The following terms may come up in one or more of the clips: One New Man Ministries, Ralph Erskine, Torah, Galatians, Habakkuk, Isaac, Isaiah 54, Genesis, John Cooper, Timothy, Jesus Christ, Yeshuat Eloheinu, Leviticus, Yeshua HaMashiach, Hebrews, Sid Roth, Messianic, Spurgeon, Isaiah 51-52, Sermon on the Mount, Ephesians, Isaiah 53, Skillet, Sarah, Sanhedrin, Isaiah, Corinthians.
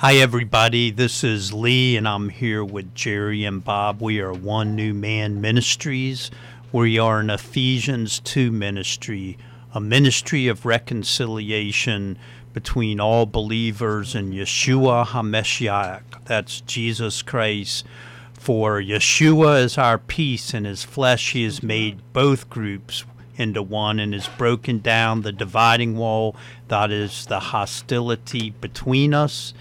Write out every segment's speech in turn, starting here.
Hi, everybody. This is Lee, and I'm here with Jerry and Bob. We are One New Man Ministries. We are an Ephesians 2 ministry, a ministry of reconciliation between all believers in Yeshua HaMashiach. That's Jesus Christ. For Yeshua is our peace, and his flesh he has made both groups into one and has broken down the dividing wall, that is the hostility between us,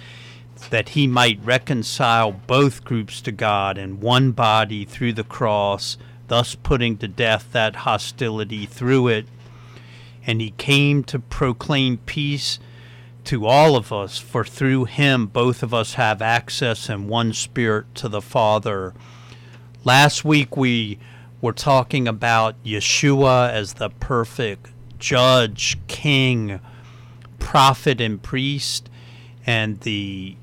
that he might reconcile both groups to God in one body through the cross, thus putting to death that hostility through it. And he came to proclaim peace to all of us, for through him both of us have access in one spirit to the Father. Last week we were talking about Yeshua as the perfect judge, king, prophet, and priest, and the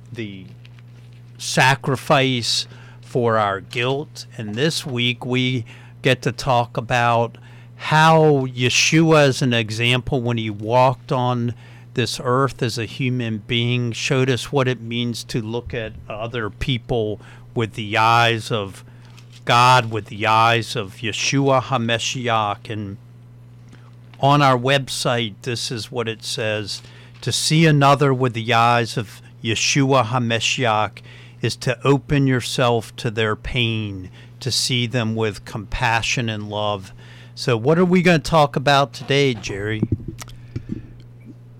sacrifice for our guilt. And this week we get to talk about how Yeshua, as an example, when he walked on this earth as a human being, showed us what it means to look at other people with the eyes of God, with the eyes of Yeshua HaMashiach. And on our website, this is what it says: to see another with the eyes of Yeshua HaMashiach is to open yourself to their pain, to see them with compassion and love. So what are we going to talk about today, Jerry?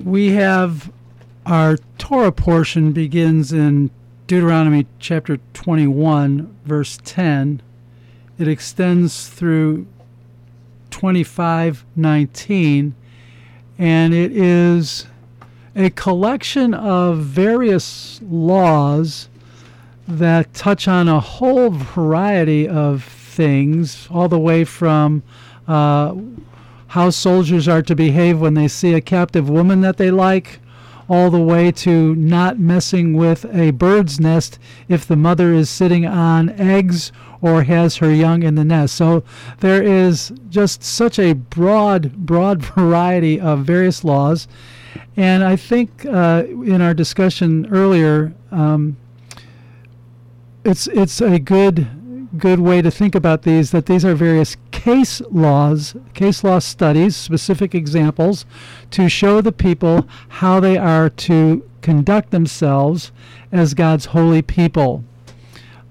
We have our Torah portion begins in Deuteronomy chapter 21, verse 10. It extends through 25:19, and it is a collection of various laws that touch on a whole variety of things, all the way from how soldiers are to behave when they see a captive woman that they like, all the way to not messing with a bird's nest if the mother is sitting on eggs or has her young in the nest. So there is just such a broad variety of various laws. And I think in our discussion earlier, it's a good way to think about these, that these are various case law studies, specific examples to show the people how they are to conduct themselves as God's holy people.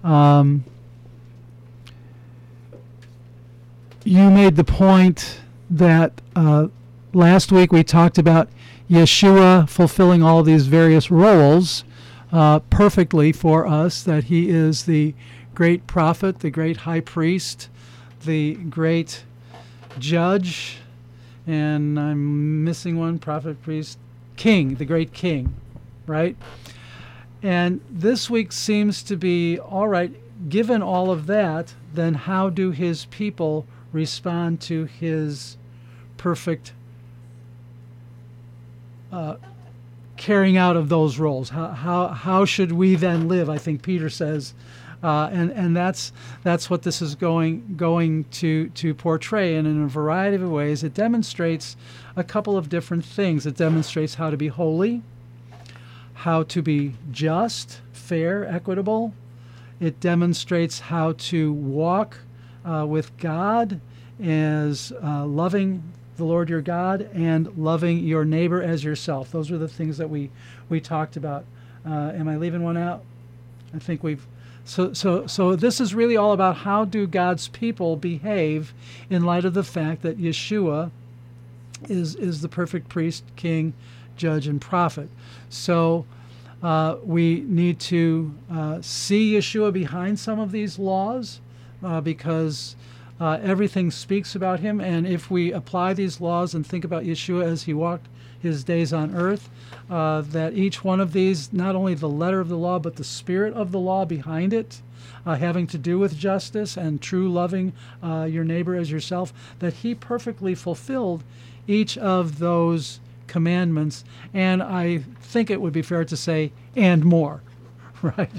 You made the point that last week we talked about Yeshua fulfilling all these various roles perfectly for us, that he is the great prophet, the great high priest, the great judge, and I'm missing one, prophet, priest, king, the great king, right? And this week seems to be, all right, given all of that, then how do his people respond to his perfect carrying out of those roles? How should we then live? I think Peter says, and that's what this is going to portray, and in a variety of ways it demonstrates a couple of different things. It demonstrates how to be holy, how to be just, fair, equitable. It demonstrates how to walk with God as loving the Lord your God and loving your neighbor as yourself. Those are the things that we talked about. Am I leaving one out? I think we've. So this is really all about how do God's people behave in light of the fact that Yeshua is the perfect priest, king, judge, and prophet. So we need to see Yeshua behind some of these laws because everything speaks about him. And if we apply these laws and think about Yeshua as he walked his days on earth, that each one of these, not only the letter of the law, but the spirit of the law behind it, having to do with justice and true loving your neighbor as yourself, that he perfectly fulfilled each of those commandments. And I think it would be fair to say, and more, right?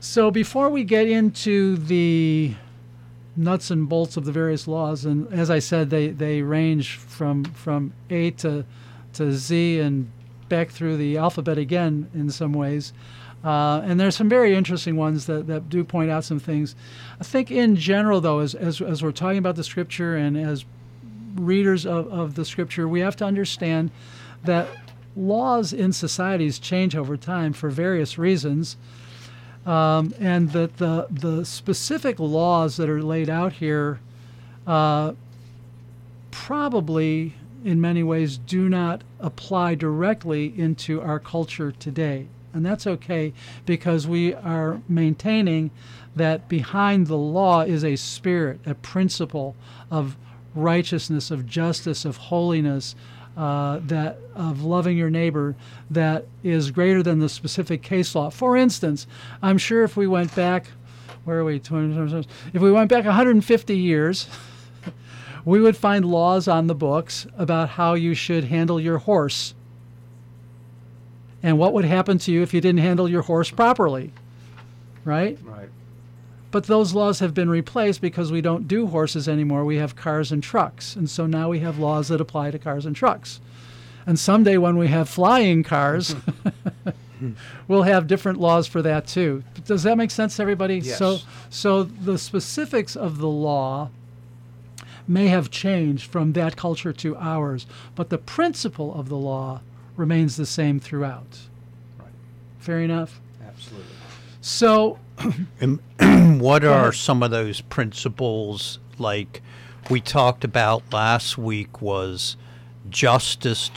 So before we get into the nuts and bolts of the various laws, and as I said, they range from 8 to to Z and back through the alphabet again in some ways. And there's some very interesting ones that do point out some things. I think in general, though, as we're talking about the Scripture and as readers of the Scripture, we have to understand that laws in societies change over time for various reasons, and that the specific laws that are laid out here probably in many ways do not apply directly into our culture today. And that's okay, because we are maintaining that behind the law is a spirit, a principle of righteousness, of justice, of holiness, that of loving your neighbor, that is greater than the specific case law. For instance, I'm sure if we went back, if we went back 150 years, we would find laws on the books about how you should handle your horse and what would happen to you if you didn't handle your horse properly, right? Right. But those laws have been replaced because we don't do horses anymore. We have cars and trucks. And so now we have laws that apply to cars and trucks. And someday when we have flying cars, we'll have different laws for that too. Does that make sense to everybody? Yes. So the specifics of the law may have changed from that culture to ours, but the principle of the law remains the same throughout. Right. Fair enough? Absolutely. So... what are some of those principles? Like we talked about last week was justice,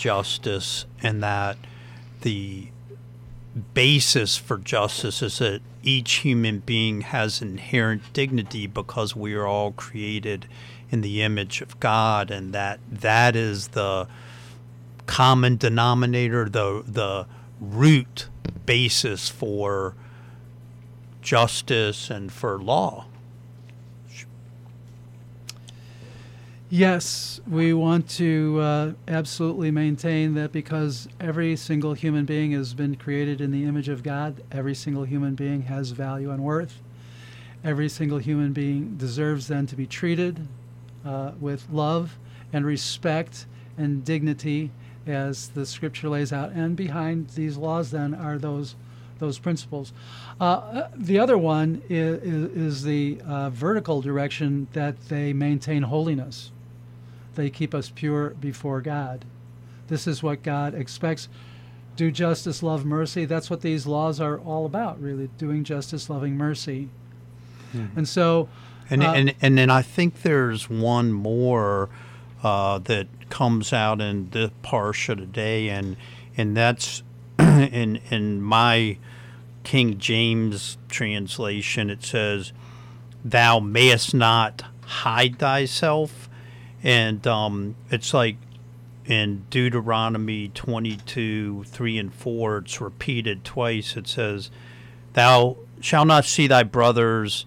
and that the basis for justice is that each human being has inherent dignity because we are all created in the image of God, and that is the common denominator, the root basis for justice and for law. Yes, we want to absolutely maintain that, because every single human being has been created in the image of God. Every single human being has value and worth. Every single human being deserves then to be treated with love and respect and dignity as the Scripture lays out. And behind these laws then are those principles. The other one is the vertical direction, that they maintain holiness. They keep us pure before God. This is what God expects. Do justice, love mercy. That's what these laws are all about, really, doing justice, loving mercy. Mm-hmm. And so... And then I think there's one more that comes out in the parsha today, and that's in my King James translation, it says, "Thou mayest not hide thyself," and it's like in Deuteronomy 22:3 and 4. It's repeated twice. It says, "Thou shalt not see thy brother's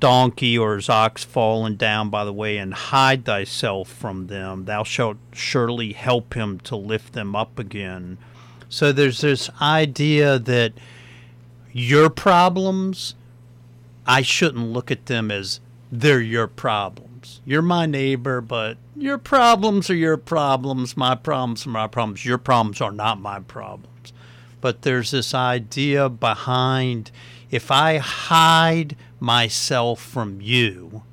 donkey or his ox fallen down by the way, and hide thyself from them. Thou shalt surely help him to lift them up again." So there's this idea that your problems, I shouldn't look at them as they're your problems. You're my neighbor, but your problems are your problems. My problems are my problems. Your problems are not my problems. But there's this idea behind, if I hide myself from you,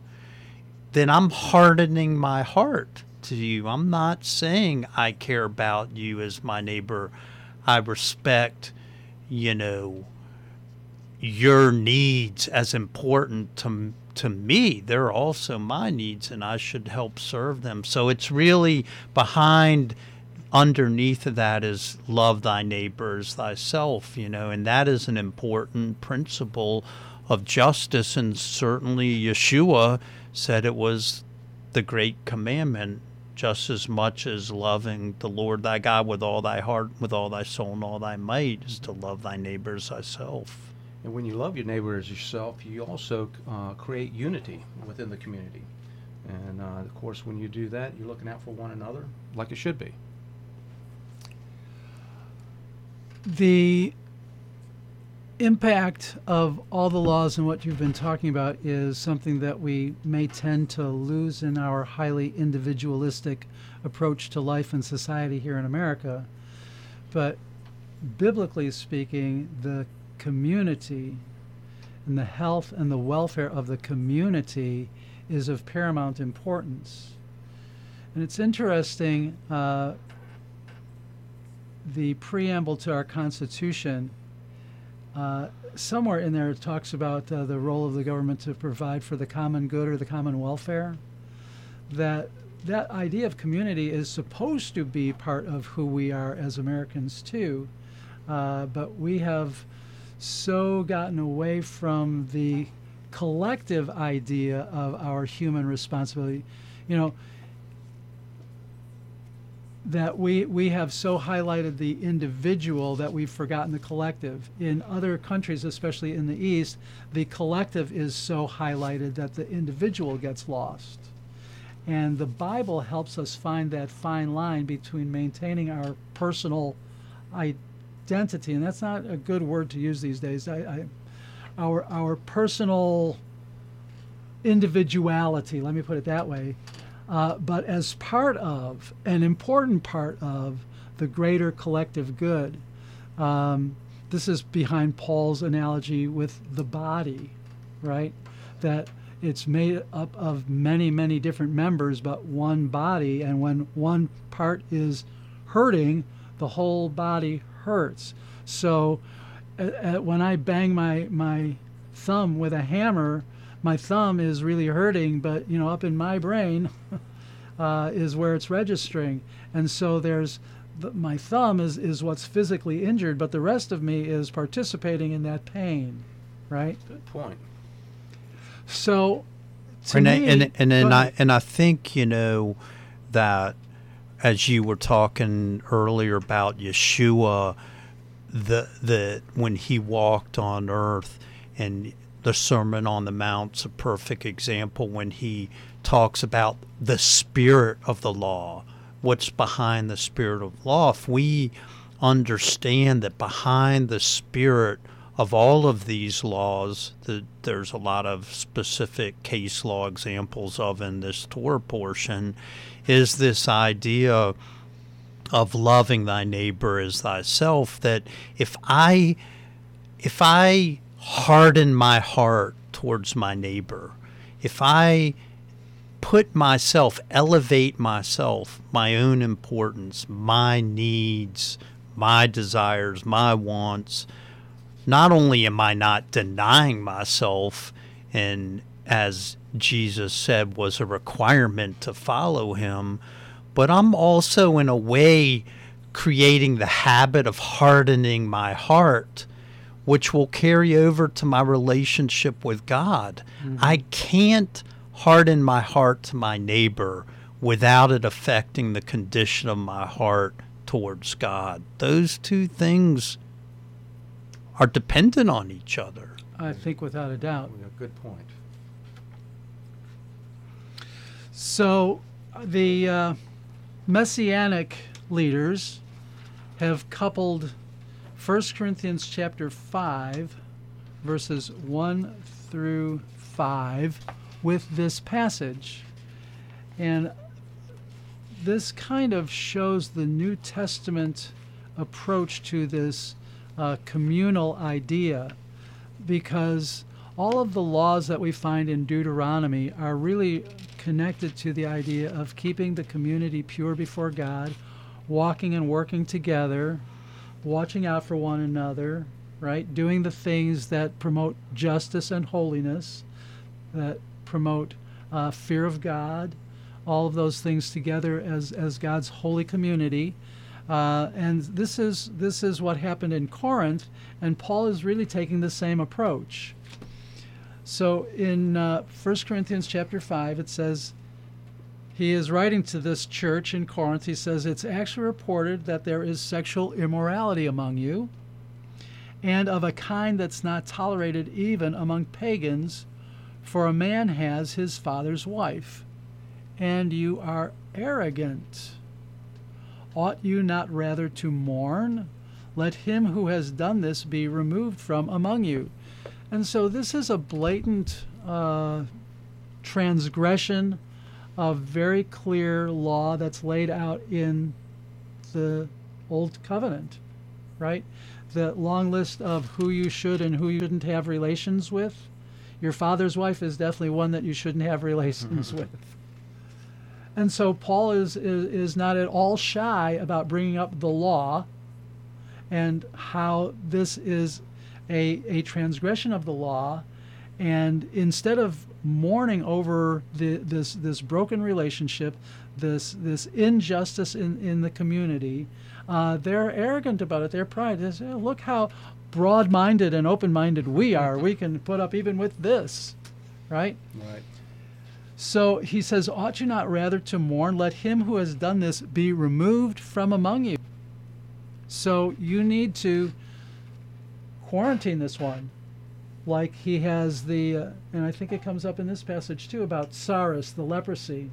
then I'm hardening my heart to you. I'm not saying I care about you as my neighbor. I respect, your needs as important to me. They're also my needs, and I should help serve them. So it's really underneath of that is love thy neighbor as thyself, and that is an important principle of justice. And certainly Yeshua said it was the great commandment, just as much as loving the Lord thy God with all thy heart, with all thy soul, and all thy might, is to love thy neighbor as thyself. And when you love your neighbor as yourself, you also create unity within the community. And, of course, when you do that, you're looking out for one another like it should be. The impact of all the laws and what you've been talking about is something that we may tend to lose in our highly individualistic approach to life and society here in America. But biblically speaking, the community and the health and the welfare of the community is of paramount importance. And it's interesting, the preamble to our Constitution, somewhere in there it talks about the role of the government to provide for the common good or the common welfare. That idea of community is supposed to be part of who we are as Americans too, but we have so gotten away from the collective idea of our human responsibility. You know, that we have so highlighted the individual that we've forgotten the collective. In other countries, especially in the East, the collective is so highlighted that the individual gets lost. And the Bible helps us find that fine line between maintaining our personal identity, and that's not a good word to use these days, our personal individuality, let me put it that way, but as part of, an important part of, the greater collective good. This is behind Paul's analogy with the body, right? That it's made up of many, many different members, but one body, and when one part is hurting, the whole body hurts. So when I bang my thumb with a hammer, my thumb is really hurting, but you know, up in my brain is where it's registering. And so there's my thumb is what's physically injured, but the rest of me is participating in that pain, right? Good point. So, I think, you know, that as you were talking earlier about Yeshua, the when he walked on earth, and the Sermon on the Mount's a perfect example when he talks about the spirit of the law, what's behind the spirit of law. If we understand that behind the spirit of all of these laws, there's a lot of specific case law examples of in this Torah portion, is this idea of loving thy neighbor as thyself. That if I harden my heart towards my neighbor, if I put myself, elevate myself, my own importance, my needs, my desires, my wants, not only am I not denying myself, and as Jesus said was a requirement to follow him, but I'm also in a way creating the habit of hardening my heart, which will carry over to my relationship with God. Mm-hmm. I can't harden my heart to my neighbor without it affecting the condition of my heart towards God. Those two things are dependent on each other. I think without a doubt. Good point. So the Messianic leaders have coupled 1 Corinthians chapter 5, verses 1 through 5, with this passage. And this kind of shows the New Testament approach to this communal idea, because all of the laws that we find in Deuteronomy are really connected to the idea of keeping the community pure before God, walking and working together, watching out for one another, right? Doing the things that promote justice and holiness, that promote fear of God, all of those things together as God's holy community. And this is what happened in Corinth, and Paul is really taking the same approach. So in 1 Corinthians chapter 5, it says, he is writing to this church in Corinth. He says, it's actually reported that there is sexual immorality among you, and of a kind that's not tolerated even among pagans, for a man has his father's wife, and you are arrogant. Ought you not rather to mourn? Let him who has done this be removed from among you. And so this is a blatant transgression a very clear law that's laid out in the Old Covenant, right? The long list of who you should and who you shouldn't have relations with. Your father's wife is definitely one that you shouldn't have relations with. And so Paul is not at all shy about bringing up the law and how this is a transgression of the law. And instead of mourning over this broken relationship, this injustice in the community, they're arrogant about it. They're pride. They say, look how broad-minded and open-minded we are. We can put up even with this, right? Right. So he says, ought you not rather to mourn? Let him who has done this be removed from among you. So you need to quarantine this one. Like he has the, and I think it comes up in this passage too, about SARS, the leprosy.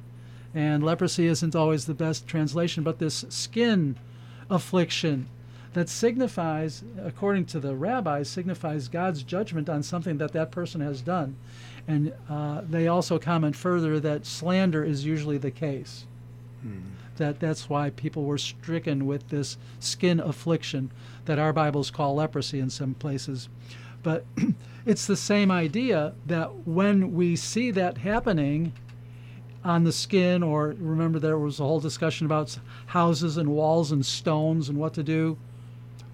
And leprosy isn't always the best translation, but this skin affliction that signifies, according to the rabbis, signifies God's judgment on something that person has done. And they also comment further that slander is usually the case. That's why people were stricken with this skin affliction that our Bibles call leprosy in some places. But it's the same idea that when we see that happening on the skin, or remember there was a whole discussion about houses and walls and stones and what to do.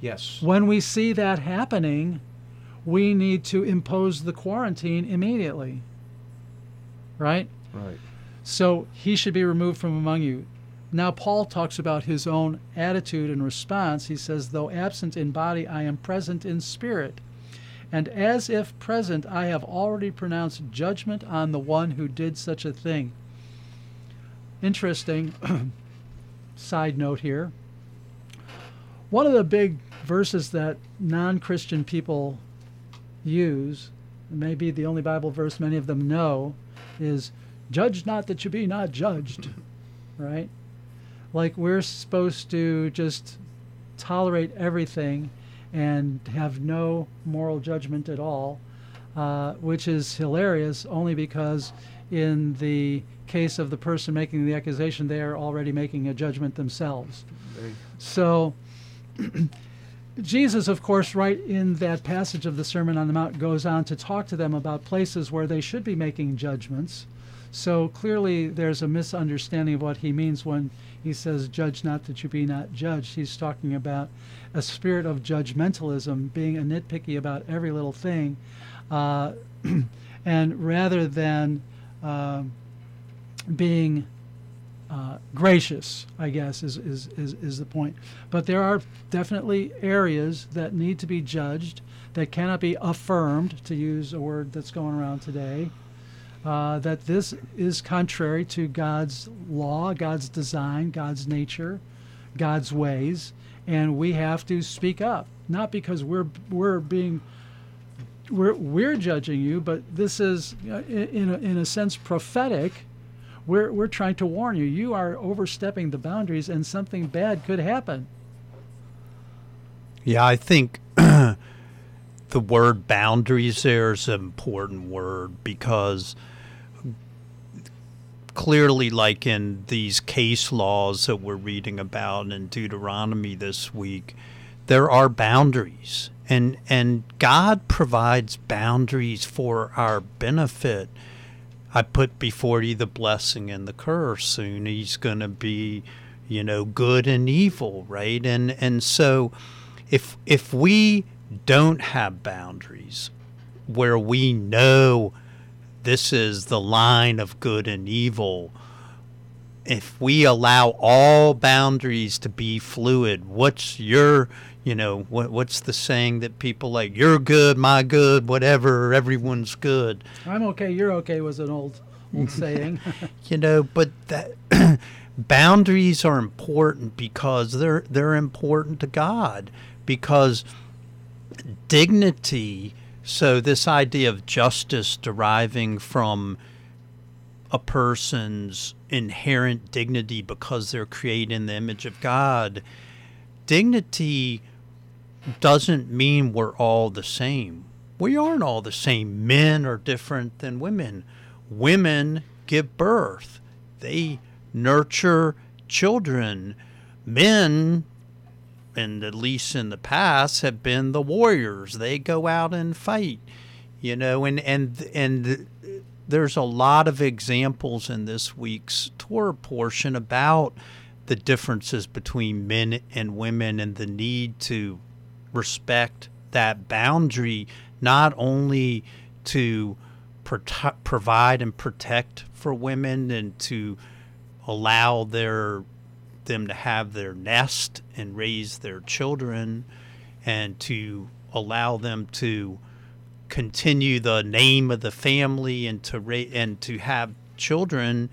Yes. When we see that happening, we need to impose the quarantine immediately. Right? Right. So he should be removed from among you. Now Paul talks about his own attitude and response. He says, though absent in body, I am present in spirit. And as if present, I have already pronounced judgment on the one who did such a thing. Interesting side note here. One of the big verses that non-Christian people use, maybe the only Bible verse many of them know, is judge not that you be not judged, right? Like we're supposed to just tolerate everything and have no moral judgment at all, which is hilarious only because in the case of the person making the accusation, they are already making a judgment themselves. So Jesus, of course, right in that passage of the Sermon on the Mount, goes on to talk to them about places where they should be making judgments. So clearly there's a misunderstanding of what he means when he says, judge not that you be not judged. He's talking about a spirit of judgmentalism, being a nitpicky about every little thing. And rather than being gracious, I guess, is the point. But there are definitely areas that need to be judged, that cannot be affirmed, to use a word that's going around today. That this is contrary to God's law, God's design, God's nature, God's ways, and we have to speak up. Not because we're judging you, but this is in a sense prophetic. We're trying to warn you. You are overstepping the boundaries, and something bad could happen. Yeah, I think the word boundaries there is an important word, because clearly, like in these case laws that we're reading about in Deuteronomy this week, there are boundaries, and God provides boundaries for our benefit. I put before you the blessing and the curse, and he's going to be, good and evil, right? And so if we don't have boundaries where we know this is the line of good and evil, if we allow all boundaries to be fluid, what's your, what's the saying that people like, you're good, my good, whatever, everyone's good. I'm okay, you're okay was an old saying. But that boundaries are important because they're important to God, because dignity, so this idea of justice deriving from a person's inherent dignity because they're created in the image of God, dignity doesn't mean we're all the same. We aren't all the same. Men are different than women. Women give birth. They nurture children. Men, and at least in the past, have been the warriors. They go out and fight, you know, and there's a lot of examples in this week's Torah portion about the differences between men and women and the need to respect that boundary, not only to provide and protect for women and to allow them to have their nest and raise their children and to allow them to continue the name of the family and to have children,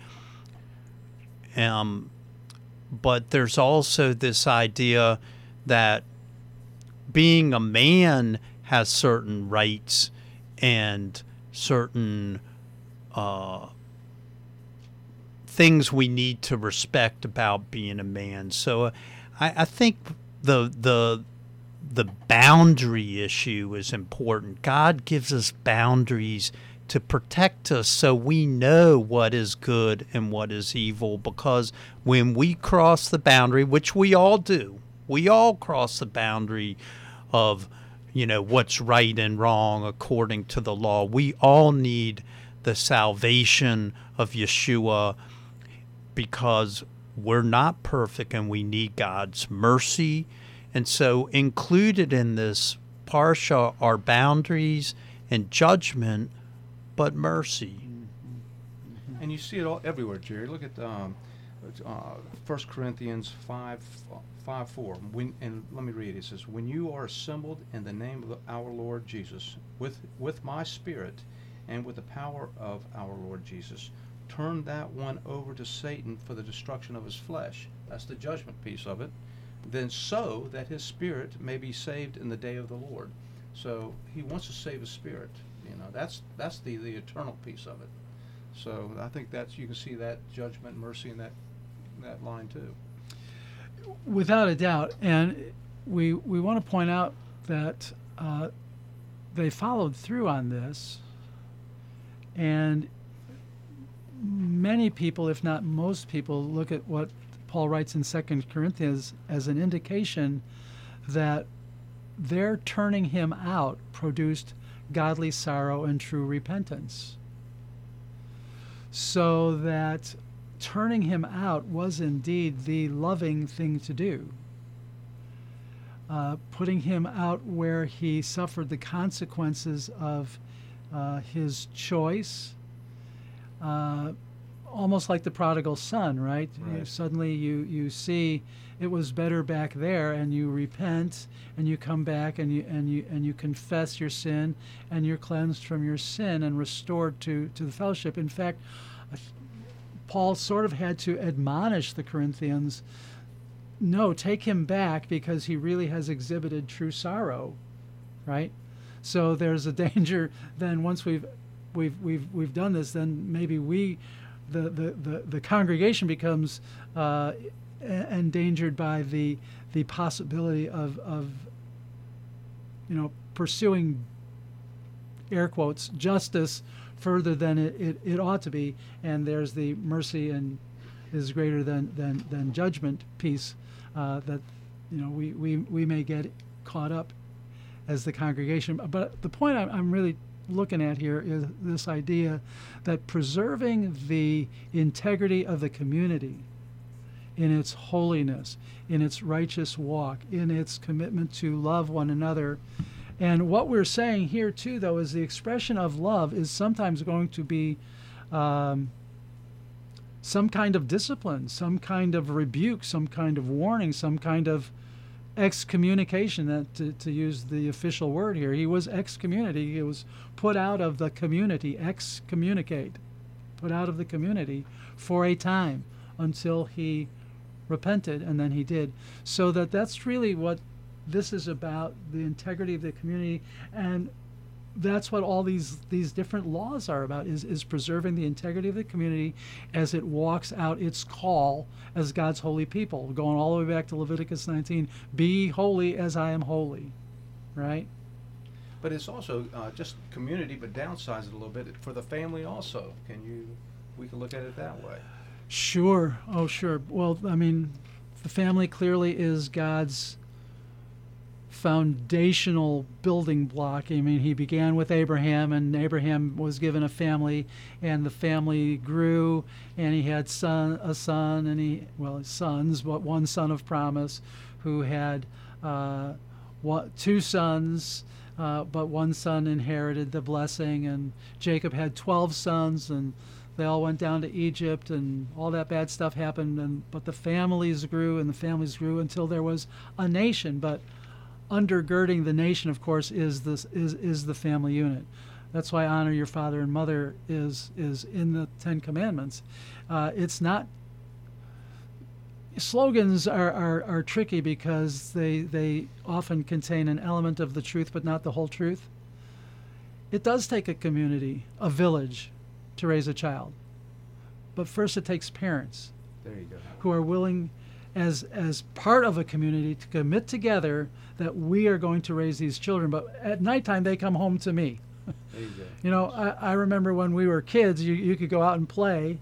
but there's also this idea that being a man has certain rights and certain things we need to respect about being a man. So I think the boundary issue is important. God gives us boundaries to protect us so we know what is good and what is evil, because when we cross the boundary, which we all do, we all cross the boundary of, you know, what's right and wrong according to the law. We all need the salvation of Yeshua because we're not perfect and we need God's mercy. And so included in this parsha are boundaries and judgment, but mercy. And you see it all everywhere, Jerry. Look at 1 Corinthians 5:4. And let me read. It says, "When you are assembled in the name of our Lord Jesus, with my spirit and with the power of our Lord Jesus, turn that one over to Satan for the destruction of his flesh." That's the judgment piece of it. "Then so that his spirit may be saved in the day of the Lord." So he wants to save his spirit. You know, that's the eternal piece of it. So I think that's, you can see that judgment, mercy in that line too. Without a doubt. And we want to point out that they followed through on this, and many people, if not most people, look at what Paul writes in 2 Corinthians as an indication that their turning him out produced godly sorrow and true repentance. So that turning him out was indeed the loving thing to do. Putting him out where he suffered the consequences of his choice, almost like the prodigal son, right? Suddenly you see it was better back there, and you repent, and you come back, and you confess your sin, and you're cleansed from your sin and restored to the fellowship. In fact, Paul sort of had to admonish the Corinthians, no, take him back because he really has exhibited true sorrow, right? So there's a danger then once we've done this, then maybe the congregation becomes endangered by the possibility of pursuing, air quotes, justice further than it ought to be, and there's the mercy and is greater than judgment piece that we may get caught up as the congregation. But the point I'm really looking at here is this idea that preserving the integrity of the community in its holiness, in its righteous walk, in its commitment to love one another. And what we're saying here too, though, is the expression of love is sometimes going to be some kind of discipline, some kind of rebuke, some kind of warning, some kind of excommunication, that to use the official word here. He was excommunicated. He was put out of the community, excommunicate, put out of the community for a time until he repented, and then he did. So that's really what this is about, the integrity of the community, and that's what all these different laws are about, is preserving the integrity of the community as it walks out its call as God's holy people, going all the way back to Leviticus 19, be holy as I am holy, right? But it's also just community, but downsized it a little bit for the family also. We can look at it that way. Sure. Oh, sure. Well, I mean, the family clearly is God's foundational building block. I mean, he began with Abraham, and Abraham was given a family, and the family grew, and he had a son, and sons, but one son of promise, who had two sons, but one son inherited the blessing, and Jacob had 12 sons, and they all went down to Egypt, and all that bad stuff happened, but the families grew, and the families grew until there was a nation. But undergirding the nation, of course, is the family unit. That's why honor your father and mother is in the Ten Commandments. It's not. Slogans are tricky because they often contain an element of the truth, but not the whole truth. It does take a community, a village, to raise a child, but first it takes parents. There you go. Who are willing, as part of a community, to commit together that we are going to raise these children, but at nighttime they come home to me. There you go. You know, I remember when we were kids, you could go out and play,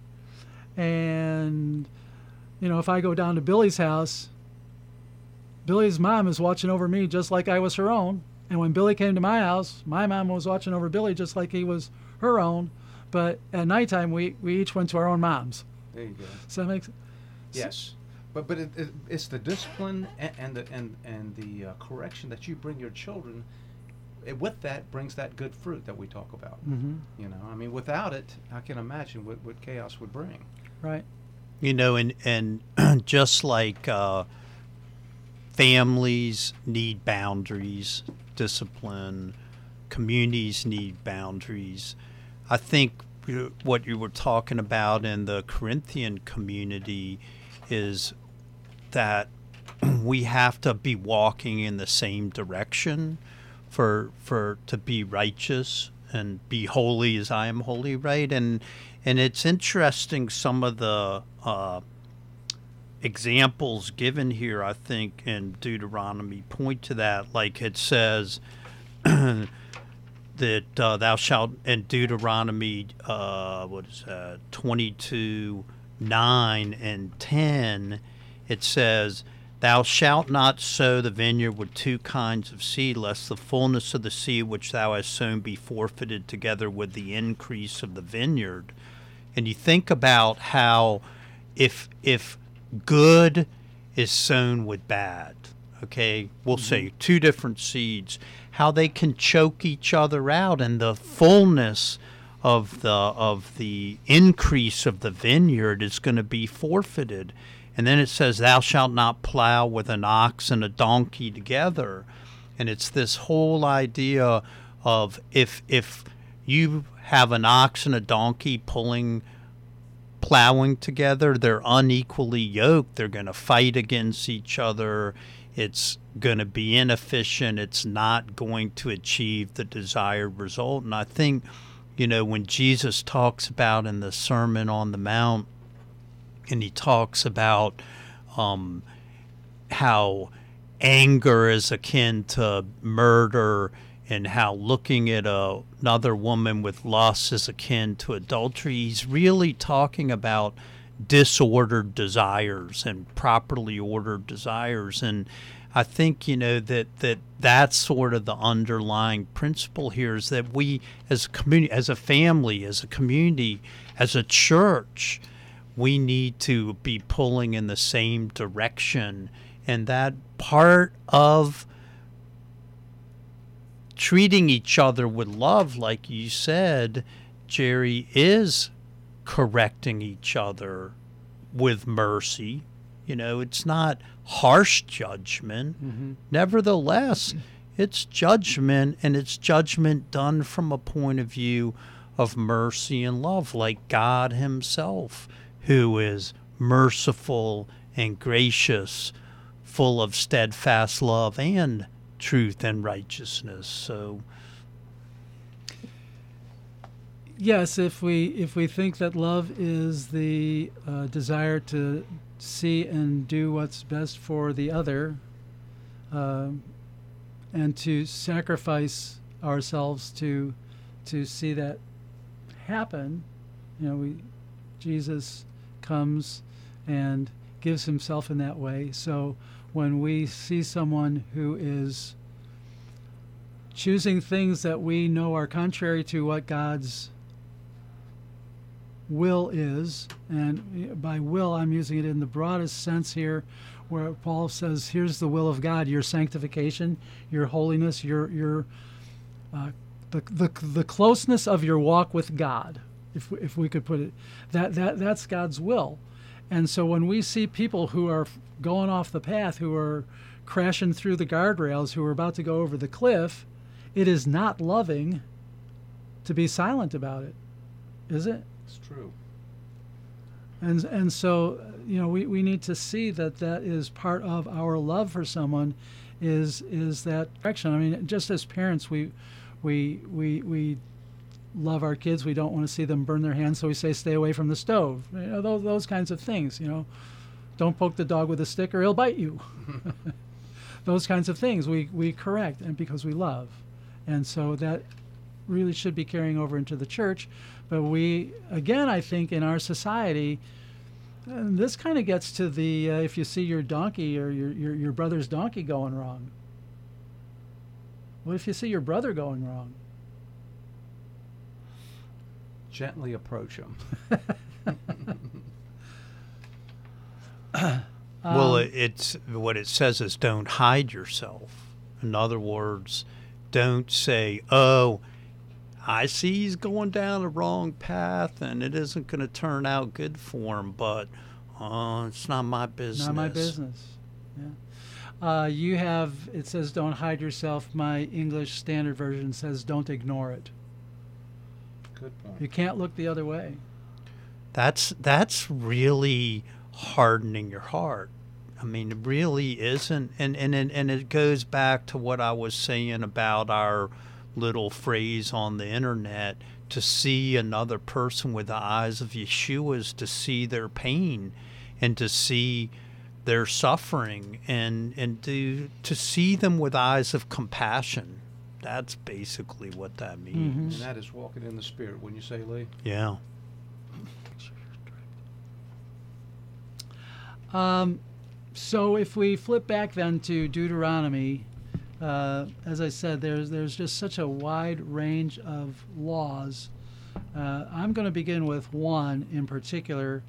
and, you know, if I go down to Billy's house, Billy's mom is watching over me just like I was her own, and when Billy came to my house, my mom was watching over Billy just like he was her own, but at nighttime we each went to our own moms. There you go. Does that make sense? Yes. But it's the discipline and the correction that you bring your children. With that brings that good fruit that we talk about. Mm-hmm. You know, I mean, without it, I can imagine what chaos would bring. Right. You know, and just like families need boundaries, discipline, communities need boundaries. I think what you were talking about in the Corinthian community is that we have to be walking in the same direction for to be righteous and be holy as I am holy, right? And it's interesting, some of the examples given here, I think, in Deuteronomy point to that. Like it says that thou shalt, in Deuteronomy 22:9 and 10, it says, thou shalt not sow the vineyard with two kinds of seed, lest the fullness of the seed which thou hast sown be forfeited together with the increase of the vineyard. And you think about how if good is sown with bad, okay, we'll say two different seeds, how they can choke each other out, and the fullness of the increase of the vineyard is going to be forfeited. And then it says, thou shalt not plow with an ox and a donkey together. And it's this whole idea of if you have an ox and a donkey plowing together, they're unequally yoked, they're going to fight against each other, it's going to be inefficient, it's not going to achieve the desired result. And I think, you know, when Jesus talks about in the Sermon on the Mount, and he talks about how anger is akin to murder, and how looking at another woman with lust is akin to adultery, he's really talking about disordered desires and properly ordered desires. And I think, you know, that's sort of the underlying principle here, is that we as a community, as a family, as a community, as a church, we need to be pulling in the same direction. And that part of treating each other with love, like you said, Jerry, is correcting each other with mercy. You know, it's not harsh judgment. Mm-hmm. Nevertheless, it's judgment, and it's judgment done from a point of view of mercy and love, like God himself, who is merciful and gracious, full of steadfast love and truth and righteousness. So yes, if we think that love is the desire to see and do what's best for the other, and to sacrifice ourselves to see that happen, you know, Jesus comes and gives himself in that way. So when we see someone who is choosing things that we know are contrary to what God's will is, and by will I'm using it in the broadest sense here, where Paul says, here's the will of God, your sanctification, your holiness, the closeness of your walk with God, if we could put it, that's God's will. And so when we see people who are going off the path, who are crashing through the guardrails, who are about to go over the cliff, it is not loving to be silent about it, is it? It's true. And so, you know, we need to see that is part of our love for someone, is that direction. I mean, just as parents, we love our kids. We don't want to see them burn their hands, so we say, stay away from the stove. You know, those kinds of things, you know. Don't poke the dog with a stick or he'll bite you. Those kinds of things we correct, and because we love. And so that really should be carrying over into the church. But we, again, I think in our society, and this kind of gets to the if you see your donkey or your brother's donkey going wrong. What if you see your brother going wrong? Gently approach him. Well, it's what it says is don't hide yourself. In other words, don't say, oh, I see he's going down the wrong path and it isn't going to turn out good for him, but it's not my business. Not my business. Yeah. It says don't hide yourself. My English Standard Version says don't ignore it. Good point. You can't look the other way. That's really hardening your heart. I mean, it really isn't. And it goes back to what I was saying about our little phrase on the internet, to see another person with the eyes of Yeshua is to see their pain and to see their suffering and to see them with eyes of compassion. That's basically what that means. Mm-hmm. And that is walking in the Spirit, wouldn't you say, Lee? Yeah. So if we flip back then to Deuteronomy, as I said, there's just such a wide range of laws. I'm going to begin with one in particular,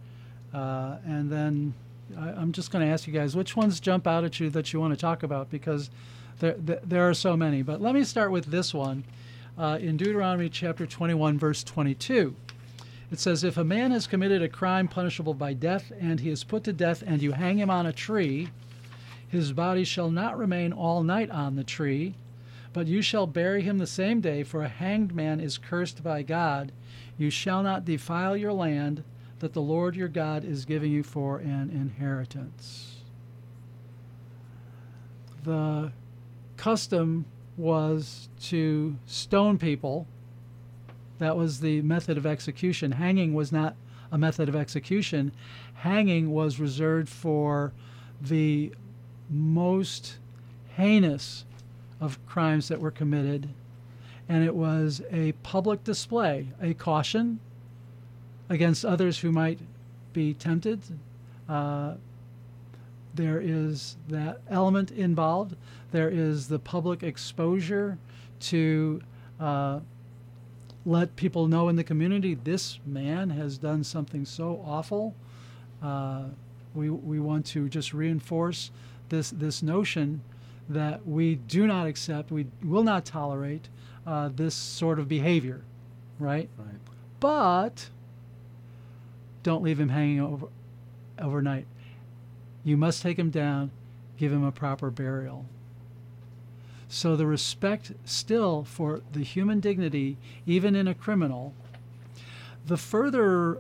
and then I'm just going to ask you guys which ones jump out at you that you want to talk about, because there are so many. But let me start with this one. In Deuteronomy chapter 21, verse 22, it says, if a man has committed a crime punishable by death, and he is put to death, and you hang him on a tree, his body shall not remain all night on the tree, but you shall bury him the same day, for a hanged man is cursed by God. You shall not defile your land that the Lord your God is giving you for an inheritance. The custom was to stone people. That was the method of execution. Hanging was not a method of execution. Hanging was reserved for the most heinous of crimes that were committed, and it was a public display, a caution against others who might be tempted. There is that element involved. There is the public exposure to let people know in the community, this man has done something so awful. We want to just reinforce this notion that we do not accept, we will not tolerate this sort of behavior, right? Right. But don't leave him hanging overnight. You must take him down, give him a proper burial. So the respect still for the human dignity, even in a criminal, the further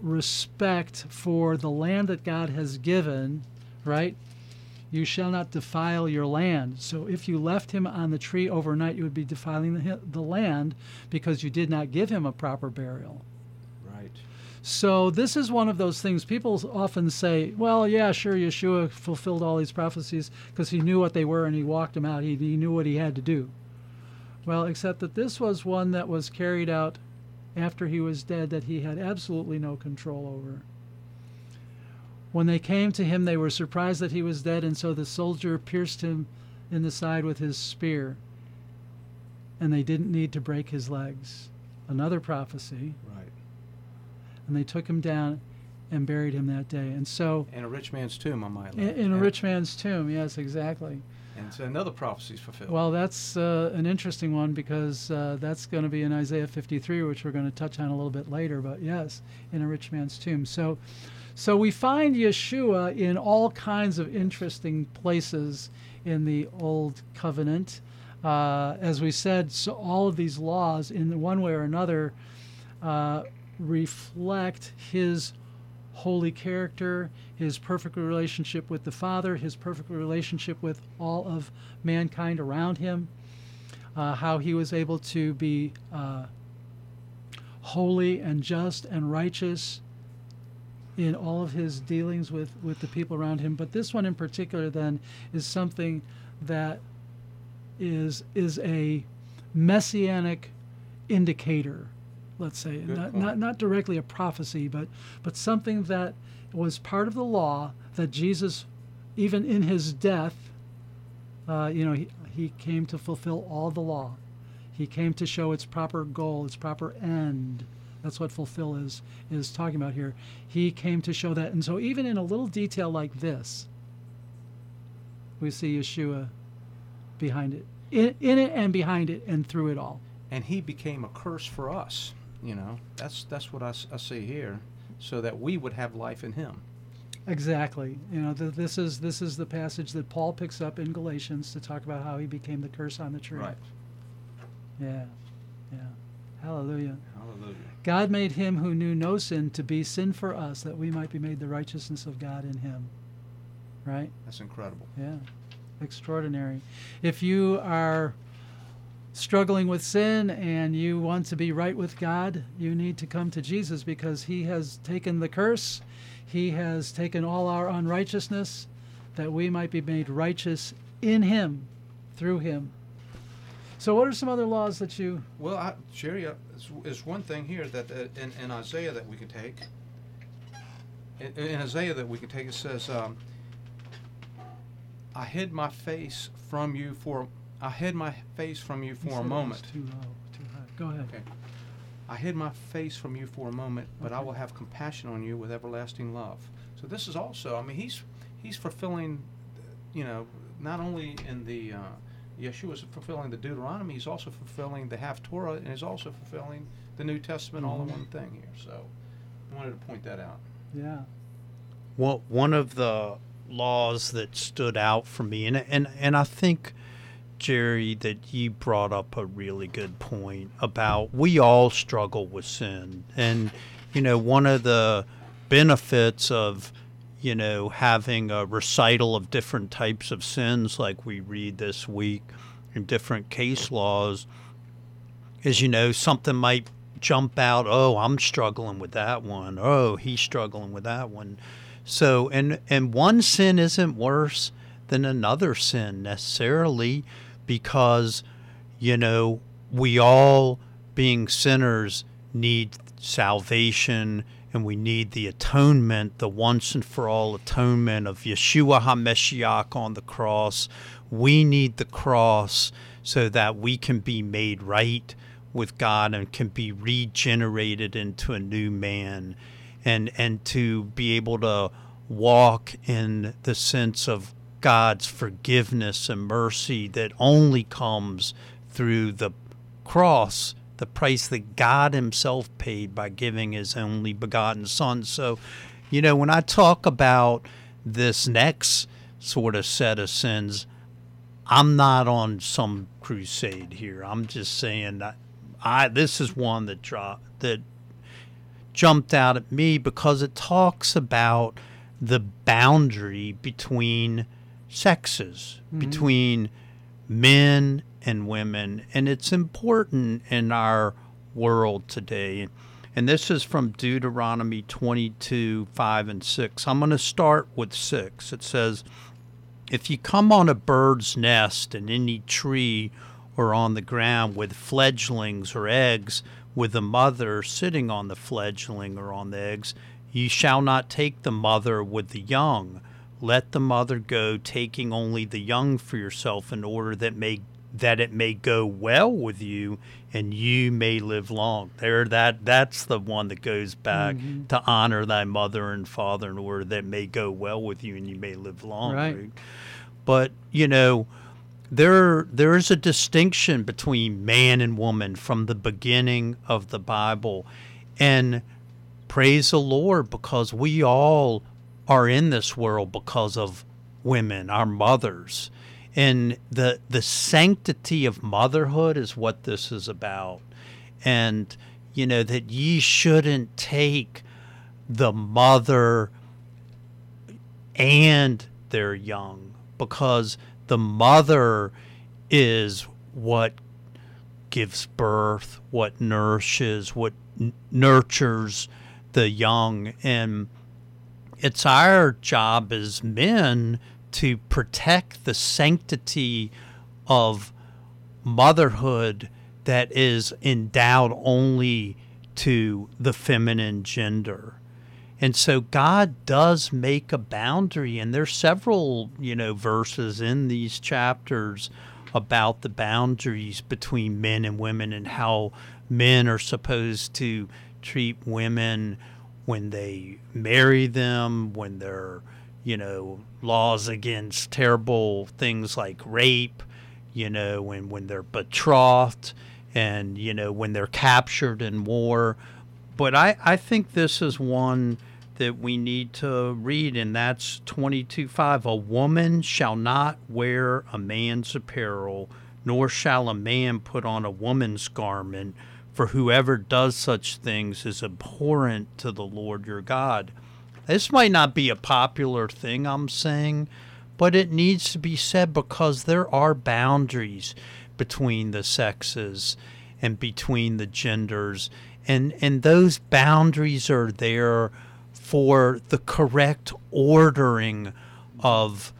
respect for the land that God has given, right? You shall not defile your land. So if you left him on the tree overnight, you would be defiling the land because you did not give him a proper burial. Right. So this is one of those things people often say, well, yeah, sure, Yeshua fulfilled all these prophecies because he knew what they were and he walked them out. He knew what he had to do. Well, except that this was one that was carried out after he was dead that he had absolutely no control over. When they came to him, they were surprised that he was dead, and so the soldier pierced him in the side with his spear, and they didn't need to break his legs. Another prophecy. Right. And they took him down and buried him that day. And so in a rich man's tomb, I might add. In a rich man's tomb, yes, exactly. And so another prophecy is fulfilled. Well, that's an interesting one, because that's going to be in Isaiah 53, which we're going to touch on a little bit later. But yes, in a rich man's tomb. So we find Yeshua in all kinds of interesting places in the Old Covenant. As we said, so all of these laws, in one way or another, reflect his holy character, his perfect relationship with the Father, his perfect relationship with all of mankind around him, how he was able to be holy and just and righteous in all of his dealings with the people around him. But this one in particular, then, is something that is a messianic indicator, let's say. Not directly a prophecy, but something that was part of the law that Jesus, even in his death, he came to fulfill all the law. He came to show its proper goal, its proper end. That's what fulfill is talking about here. He came to show that. And so even in a little detail like this, we see Yeshua behind it, in it and behind it and through it all. And he became a curse for us, you know. That's what I see here, so that we would have life in him. Exactly. You know, this is the passage that Paul picks up in Galatians to talk about how he became the curse on the tree. Right. Yeah. Yeah. Hallelujah. Hallelujah. God made him who knew no sin to be sin for us, that we might be made the righteousness of God in him. Right? That's incredible. Yeah. Extraordinary. If you are struggling with sin and you want to be right with God, you need to come to Jesus, because he has taken the curse. He has taken all our unrighteousness, that we might be made righteous in him, through him. So what are some other laws that you... Well, Jerry, there's one thing here that in Isaiah that we can take. In Isaiah that we can take, it says, I hid my face from you for a moment. Too low, too high. Go ahead. Okay. I hid my face from you for a moment, but I will have compassion on you with everlasting love. So this is also, I mean, he's fulfilling, you know, not only in the... Yeshua is fulfilling the Deuteronomy. He's also fulfilling the Haftorah, and he's also fulfilling the New Testament, all in one thing here. So I wanted to point that out. Yeah. Well, one of the laws that stood out for me, and I think, Jerry, that you brought up a really good point about we all struggle with sin. And, you know, one of the benefits of, you know, having a recital of different types of sins like we read this week in different case laws is, you know, something might jump out. Oh, I'm struggling with that one. Oh, he's struggling with that one. So, and one sin isn't worse than another sin necessarily, because, you know, we all, being sinners, need salvation. And we need the atonement, the once and for all atonement of Yeshua HaMashiach on the cross. We need the cross so that we can be made right with God and can be regenerated into a new man, and to be able to walk in the sense of God's forgiveness and mercy that only comes through the cross, the price that God himself paid by giving his only begotten son. So, you know, when I talk about this next sort of set of sins, I'm not on some crusade here. I'm just saying that this is one that jumped out at me, because it talks about the boundary between sexes, between men and women, and it's important in our world today. And this is from Deuteronomy 22:5 and 6. I'm going to start with 6. It says, if you come on a bird's nest in any tree or on the ground with fledglings or eggs, with the mother sitting on the fledgling or on the eggs, Ye shall not take the mother with the young. Let the mother go, taking only the young for yourself, in order that it may go well with you and you may live long. There, that's the one that goes back to honor thy mother and father in order that it may go well with you and you may live long. Right. But, you know, there is a distinction between man and woman from the beginning of the Bible. And praise the Lord, because we all are in this world because of women, our mothers. And the sanctity of motherhood is what this is about. And, you know, that ye shouldn't take the mother and their young, because the mother is what gives birth, what nourishes, what nurtures the young. And it's our job as men to protect the sanctity of motherhood that is endowed only to the feminine gender. And so God does make a boundary, and there's several, you know, verses in these chapters about the boundaries between men and women and how men are supposed to treat women when they marry them, when they're, you know, laws against terrible things like rape, you know, when they're betrothed and, you know, when they're captured in war. But I think this is one that we need to read, and that's 22:5. A woman shall not wear a man's apparel, nor shall a man put on a woman's garment, for whoever does such things is abhorrent to the Lord your God. This might not be a popular thing I'm saying, but it needs to be said because there are boundaries between the sexes and between the genders. And those boundaries are there for the correct ordering of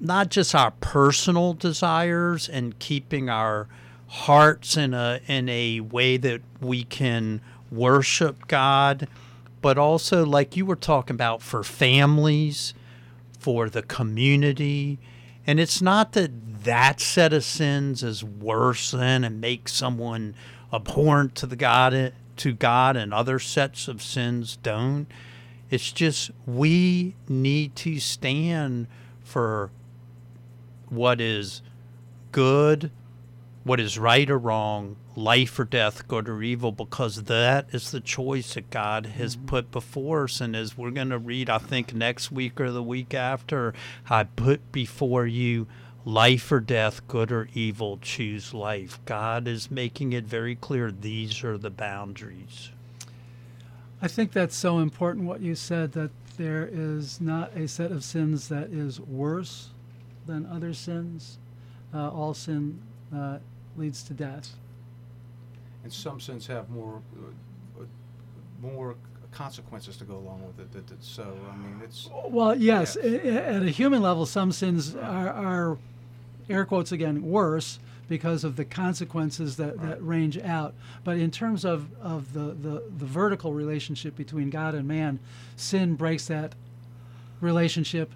not just our personal desires and keeping our hearts in a way that we can worship God, but also, like you were talking about, for families, for the community. And it's not that set of sins is worse than and makes someone abhorrent to God and other sets of sins don't. It's just we need to stand for what is good, what is right or wrong, life or death, good or evil, because that is the choice that God has put before us. And as we're going to read, I think next week or the week after, I put before you life or death, good or evil, choose life. God is making it very clear these are the boundaries. I think that's so important what you said, that there is not a set of sins that is worse than other sins. All sin leads to death. And some sins have more consequences to go along with it. So, I mean, it's... Well, yes. At a human level, some sins are, air quotes again, worse because of the consequences that range out. But in terms of the vertical relationship between God and man, sin breaks that relationship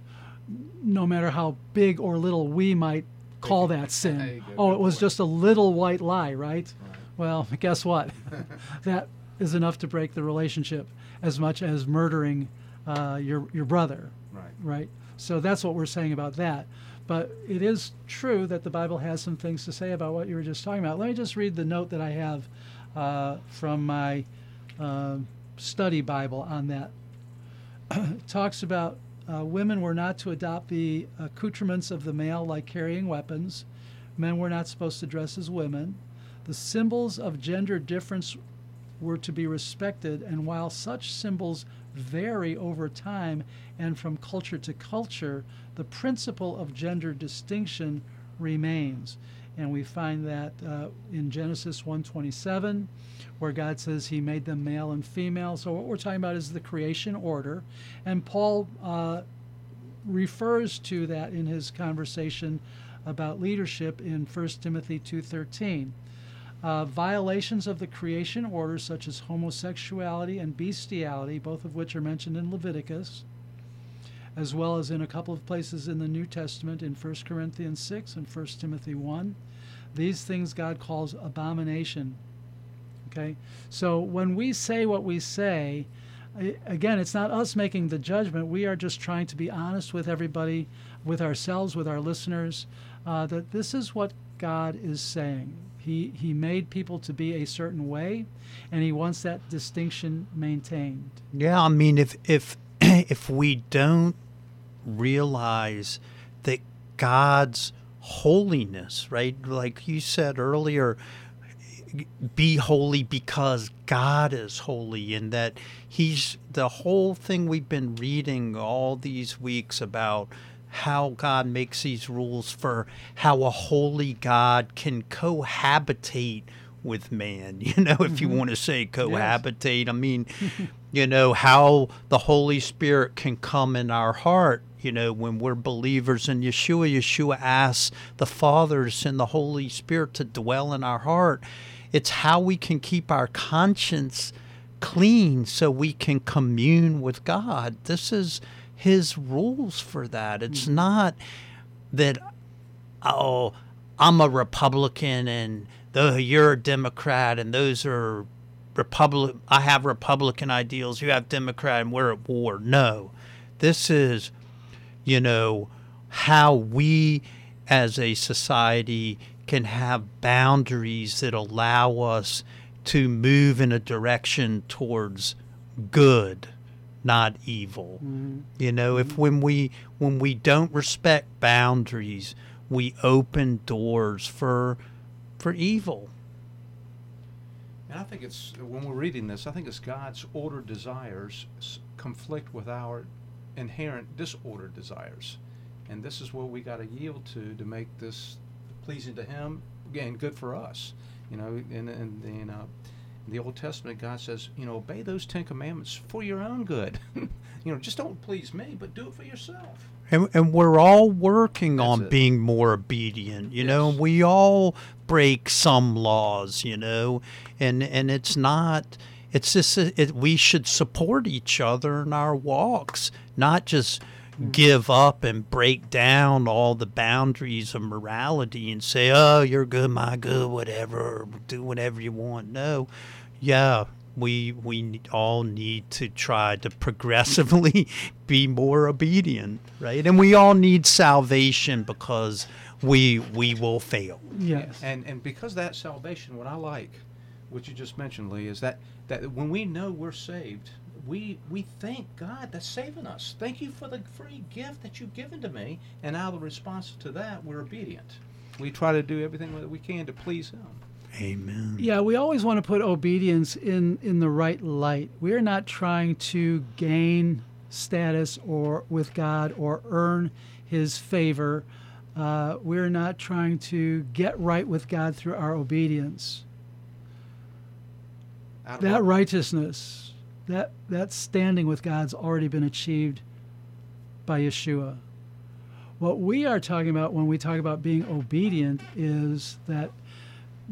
no matter how big or little we might call that sin. Oh, it was just a little white lie, right? Well, guess what? That is enough to break the relationship as much as murdering your brother. Right? So that's what we're saying about that. But it is true that the Bible has some things to say about what you were just talking about. Let me just read the note that I have from my study Bible on that. It talks about women were not to adopt the accoutrements of the male, like carrying weapons. Men were not supposed to dress as women. The symbols of gender difference were to be respected, and while such symbols vary over time and from culture to culture, the principle of gender distinction remains. And we find that in Genesis 1:27, where God says he made them male and female. So what we're talking about is the creation order. And Paul refers to that in his conversation about leadership in 1 Timothy 2:13. Violations of the creation order, such as homosexuality and bestiality, both of which are mentioned in Leviticus, as well as in a couple of places in the New Testament in 1 Corinthians 6 and 1 Timothy 1. These things God calls abomination. Okay? So when we say what we say, again, it's not us making the judgment. We are just trying to be honest with everybody, with ourselves, with our listeners, that this is what God is saying. He made people to be a certain way, and he wants that distinction maintained. Yeah, I mean, if we don't realize that God's holiness, right? Like you said earlier, be holy because God is holy, and that he's the whole thing we've been reading all these weeks about how God makes these rules for how a holy God can cohabitate with man, you know, if you want to say cohabitate. Yes. I mean, you know, how the Holy Spirit can come in our heart, you know, when we're believers in Yeshua. Yeshua asks the Father to send the Holy Spirit to dwell in our heart. It's how we can keep our conscience clean so we can commune with God. This is his rules for that. It's not that, oh, I'm a Republican and you're a Democrat and those are Republican. I have Republican ideals, you have Democrat, and we're at war. No, this is, you know, how we as a society can have boundaries that allow us to move in a direction towards good, not evil. You know, if when we don't respect boundaries, we open doors for evil. And I think it's, when we're reading this, I think it's God's ordered desires conflict with our inherent disordered desires, and this is where we got to yield to make this pleasing to him, again, good for us. You know, in the Old Testament, God says, you know, obey those 10 commandments for your own good. You know, just don't please me, but do it for yourself. And we're all working on being more obedient, you know. We all break some laws, you know, and it's not, it's just, we should support each other in our walks, not just give up and break down all the boundaries of morality and say, oh, you're good, my good, whatever, do whatever you want. No, we all need to try to progressively be more obedient, right? And we all need salvation because we will fail. Yes. And because of that salvation, what I like, what you just mentioned, Lee, is that when we know we're saved, we thank God that's saving us. Thank you for the free gift that you've given to me. And out of response to that, we're obedient. We try to do everything that we can to please him. Amen. Yeah, we always want to put obedience in the right light. We're not trying to gain status or with God or earn his favor. We're not trying to get right with God through our obedience. That righteousness, that standing with God's already been achieved by Yeshua. What we are talking about when we talk about being obedient is that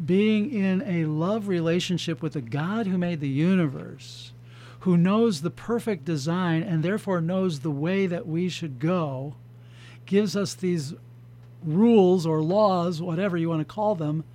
being in a love relationship with the God who made the universe, who knows the perfect design and therefore knows the way that we should go, gives us these rules or laws, whatever you want to call them,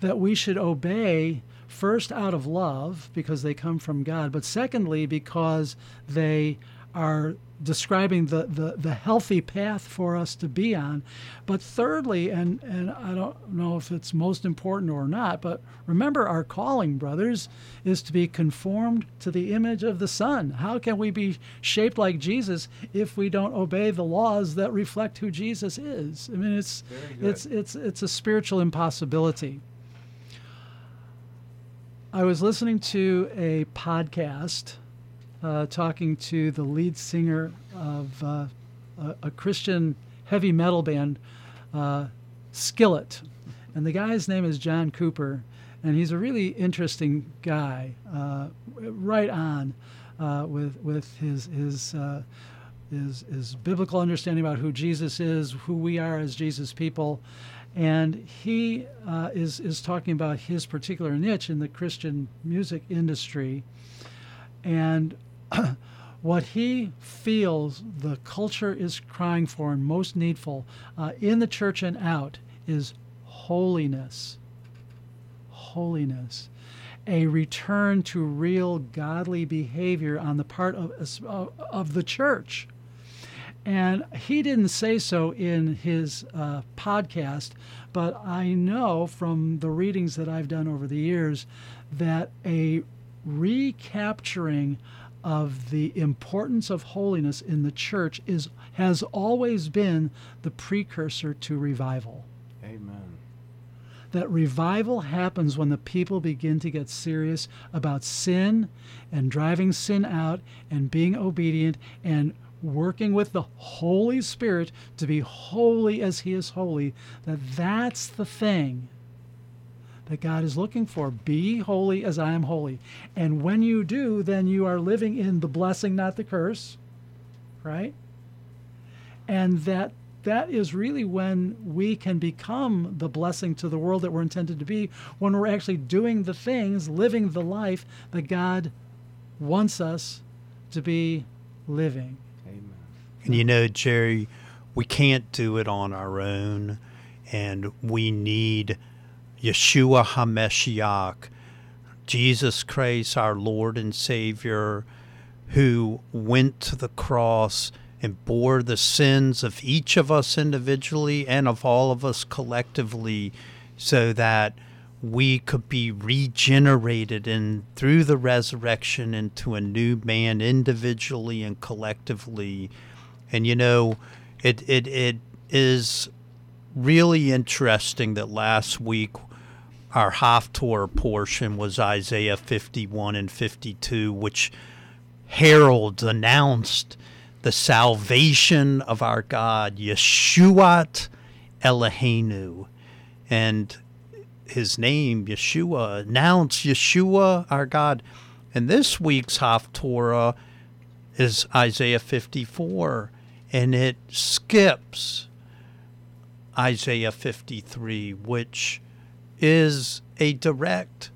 that we should obey, first out of love because they come from God, but secondly because they are describing the healthy path for us to be on. But thirdly, and I don't know if it's most important or not, but remember our calling, brothers, is to be conformed to the image of the Son. How can we be shaped like Jesus if we don't obey the laws that reflect who Jesus is? I mean, it's a spiritual impossibility. I was listening to a podcast talking to the lead singer of a Christian heavy metal band, Skillet. And the guy's name is John Cooper, and he's a really interesting guy, right on with his is biblical understanding about who Jesus is, who we are as Jesus people. And he is talking about his particular niche in the Christian music industry, and what he feels the culture is crying for and most needful in the church and out is holiness. Holiness. A return to real godly behavior on the part of the church. And he didn't say so in his podcast, but I know from the readings that I've done over the years that a recapturing of the importance of holiness in the church has always been the precursor to revival. Amen. That revival happens when the people begin to get serious about sin and driving sin out and being obedient and working with the Holy Spirit to be holy as he is holy. That's the thing that God is looking for. Be holy as I am holy. And when you do, then you are living in the blessing, not the curse, right? And that is really when we can become the blessing to the world that we're intended to be, when we're actually doing the things, living the life that God wants us to be living. Amen. And you know, Jerry, we can't do it on our own, and we need Yeshua HaMashiach, Jesus Christ, our Lord and Savior, who went to the cross and bore the sins of each of us individually and of all of us collectively, so that we could be regenerated and through the resurrection into a new man individually and collectively. And you know, it is really interesting that last week our Haftorah portion was Isaiah 51 and 52, which announced the salvation of our God, Yeshuat Eloheinu. And his name, Yeshua, announced Yeshua, our God. And this week's Haftorah is Isaiah 54, and it skips Isaiah 53, which is a direct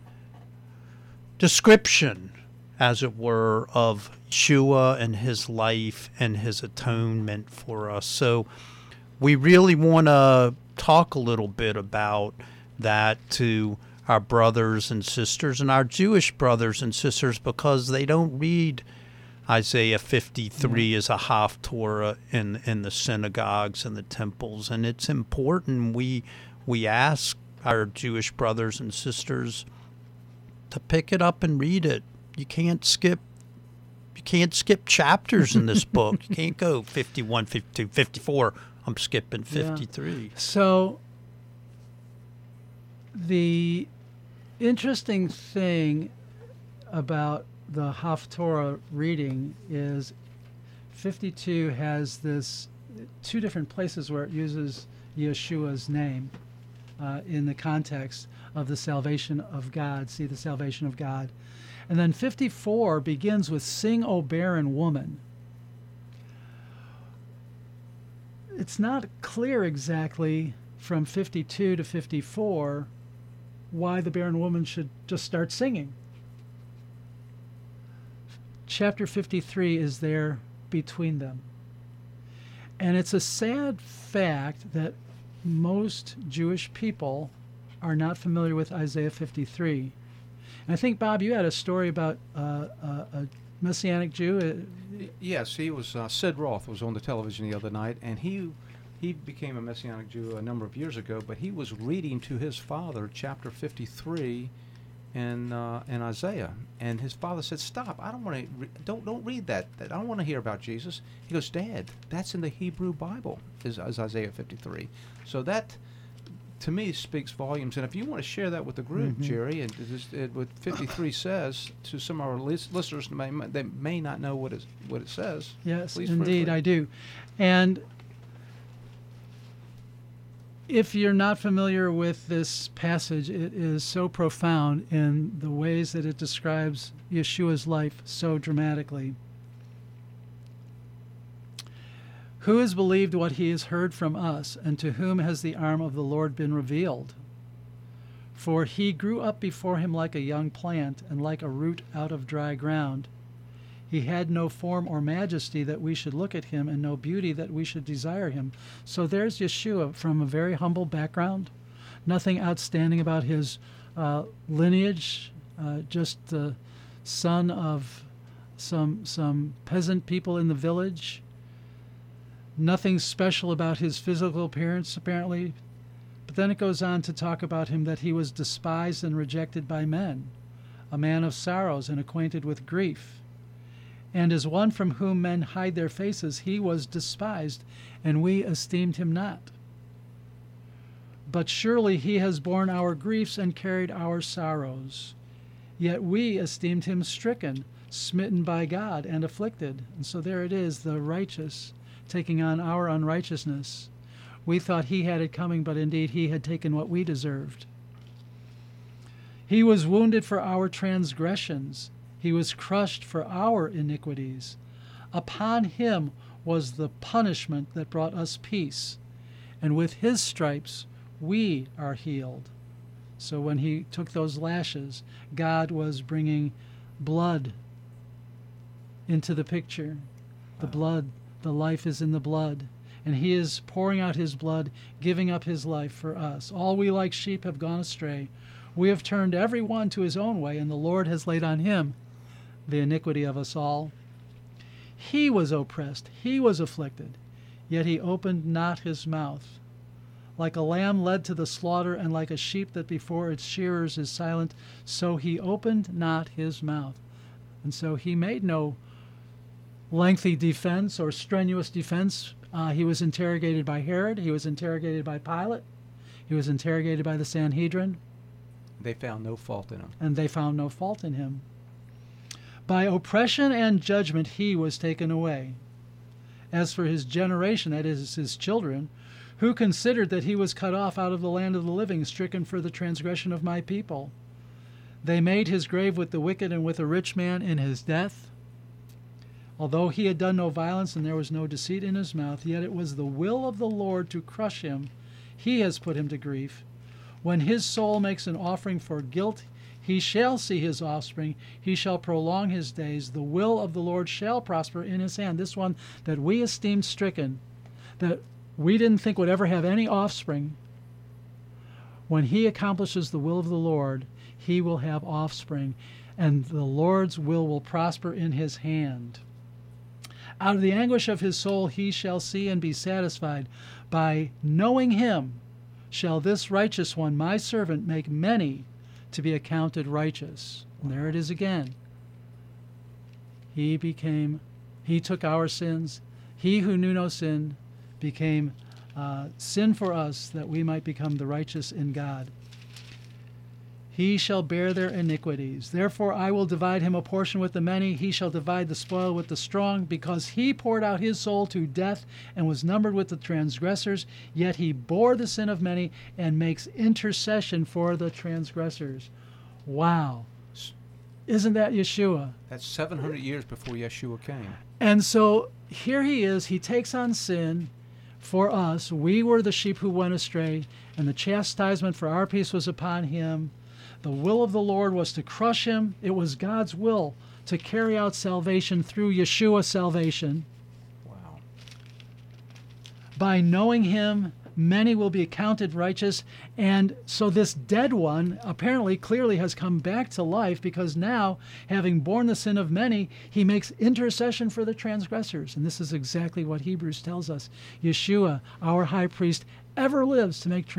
description, as it were, of Yeshua and his life and his atonement for us. So we really want to talk a little bit about that to our brothers and sisters and our Jewish brothers and sisters, because they don't read Isaiah 53 as a Haftorah in the synagogues and the temples. And it's important we ask our Jewish brothers and sisters to pick it up and read it. You can't skip chapters in this book. You can't go 51, 52, 54. I'm skipping 53. Yeah. So the interesting thing about the Haftorah reading is 52 has this two different places where it uses Yeshua's name in the context of the salvation of God. See the salvation of God. And then 54 begins with, "Sing, O barren woman." It's not clear exactly from 52 to 54 why the barren woman should just start singing. Chapter 53 is there between them. And it's a sad fact that most Jewish people are not familiar with Isaiah 53. I think, Bob, you had a story about a Messianic Jew. Yes, he was. Sid Roth was on the television the other night, and he became a Messianic Jew a number of years ago. But he was reading to his father chapter 53 in Isaiah, and his father said, "Stop! I don't want to. Don't read that. I don't want to hear about Jesus." He goes, "Dad, that's in the Hebrew Bible. Is Isaiah 53?" So that, to me, speaks volumes. And if you want to share that with the group, Jerry, and what 53 says to some of our listeners, they may not know what it says. Yes, please, indeed, I do. And if you're not familiar with this passage, it is so profound in the ways that it describes Yeshua's life so dramatically. Who has believed what he has heard from us, and to whom has the arm of the Lord been revealed? For he grew up before him like a young plant, and like a root out of dry ground. He had no form or majesty that we should look at him, and no beauty that we should desire him. So there's Yeshua from a very humble background. Nothing outstanding about his lineage, just the son of some peasant people in the village. Nothing special about his physical appearance, apparently. But then it goes on to talk about him that he was despised and rejected by men, a man of sorrows and acquainted with grief. And as one from whom men hide their faces, he was despised, and we esteemed him not. But surely he has borne our griefs and carried our sorrows. Yet we esteemed him stricken, smitten by God, and afflicted. And so there it is, the righteous taking on our unrighteousness. We thought he had it coming, but indeed he had taken what we deserved. He was wounded for our transgressions. He was crushed for our iniquities. Upon him was the punishment that brought us peace, and with his stripes we are healed. So when he took those lashes, God was bringing blood into the picture. The blood, the life is in the blood, and he is pouring out his blood, giving up his life for us. All we like sheep have gone astray. We have turned every one to his own way, and the Lord has laid on him the iniquity of us all. He was oppressed, he was afflicted, yet he opened not his mouth. Like a lamb led to the slaughter, and like a sheep that before its shearers is silent, so he opened not his mouth. And so he made no lengthy defense or strenuous defense. He was interrogated by Herod, he was interrogated by Pilate, he was interrogated by the Sanhedrin. They found no fault in him. And they found no fault in him. By oppression and judgment he was taken away. As for his generation, that is, his children, who considered that he was cut off out of the land of the living, stricken for the transgression of my people. They made his grave with the wicked and with a rich man in his death. Although he had done no violence and there was no deceit in his mouth, yet it was the will of the Lord to crush him. He has put him to grief. When his soul makes an offering for guilt, he shall see his offspring. He shall prolong his days. The will of the Lord shall prosper in his hand. This one that we esteemed stricken, that we didn't think would ever have any offspring. When he accomplishes the will of the Lord, he will have offspring, and the Lord's will prosper in his hand. Out of the anguish of his soul he shall see and be satisfied. By knowing him shall this righteous one, my servant, make many to be accounted righteous. And there it is again. He took our sins. He who knew no sin became sin for us, that we might become the righteous in God. He shall bear their iniquities. Therefore I will divide him a portion with the many. He shall divide the spoil with the strong, because he poured out his soul to death and was numbered with the transgressors. Yet he bore the sin of many and makes intercession for the transgressors. Wow. Isn't that Yeshua? That's 700 years before Yeshua came. And so here he is. He takes on sin for us. We were the sheep who went astray, and the chastisement for our peace was upon him. The will of the Lord was to crush him. It was God's will to carry out salvation through Yeshua's salvation. Wow. By knowing him, many will be accounted righteous. And so this dead one apparently clearly has come back to life, because now, having borne the sin of many, he makes intercession for the transgressors. And this is exactly what Hebrews tells us. Yeshua, our high priest, ever lives to make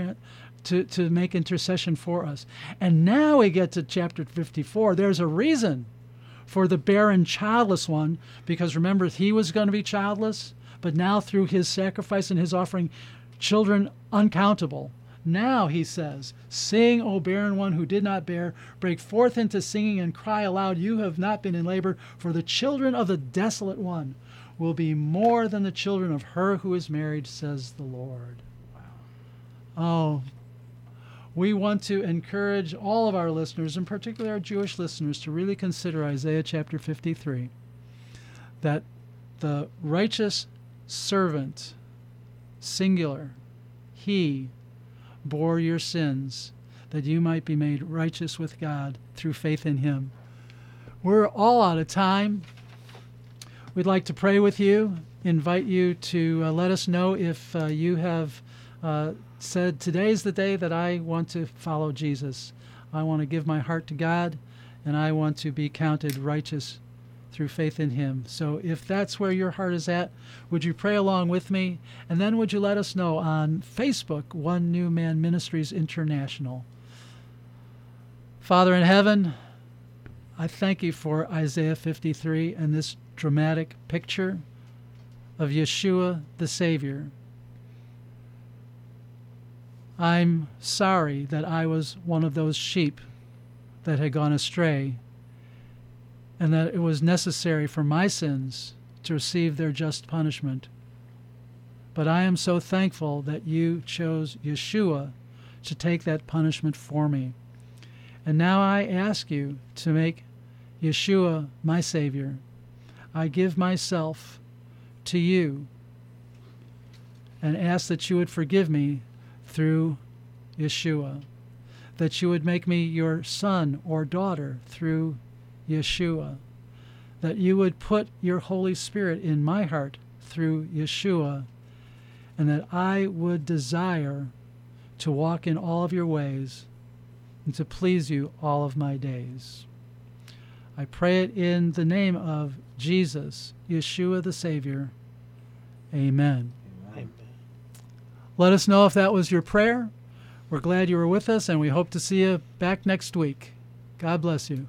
make intercession for us. And now we get to chapter 54. There's a reason for the barren, childless one, because remember, he was going to be childless, but now through his sacrifice and his offering, children uncountable. Now, he says, sing, O barren one who did not bear, break forth into singing and cry aloud, you have not been in labor, for the children of the desolate one will be more than the children of her who is married, says the Lord. Wow. Oh, we want to encourage all of our listeners, and particularly our Jewish listeners, to really consider Isaiah chapter 53, that the righteous servant, singular, he bore your sins that you might be made righteous with God through faith in him. We're all out of time. We'd like to pray with you, invite you to let us know if you have said, today's the day that I want to follow Jesus. I want to give my heart to God, and I want to be counted righteous through faith in him. So if that's where your heart is at, would you pray along with me? And then would you let us know on Facebook, One New Man Ministries International. Father in heaven, I thank you for Isaiah 53 and this dramatic picture of Yeshua the Savior. I'm sorry that I was one of those sheep that had gone astray, and that it was necessary for my sins to receive their just punishment. But I am so thankful that you chose Yeshua to take that punishment for me. And now I ask you to make Yeshua my Savior. I give myself to you and ask that you would forgive me through Yeshua, that you would make me your son or daughter through Yeshua, that you would put your Holy Spirit in my heart through Yeshua, and that I would desire to walk in all of your ways and to please you all of my days. I pray it in the name of Jesus, Yeshua the Savior. Amen. Amen. Let us know if that was your prayer. We're glad you were with us, and we hope to see you back next week. God bless you.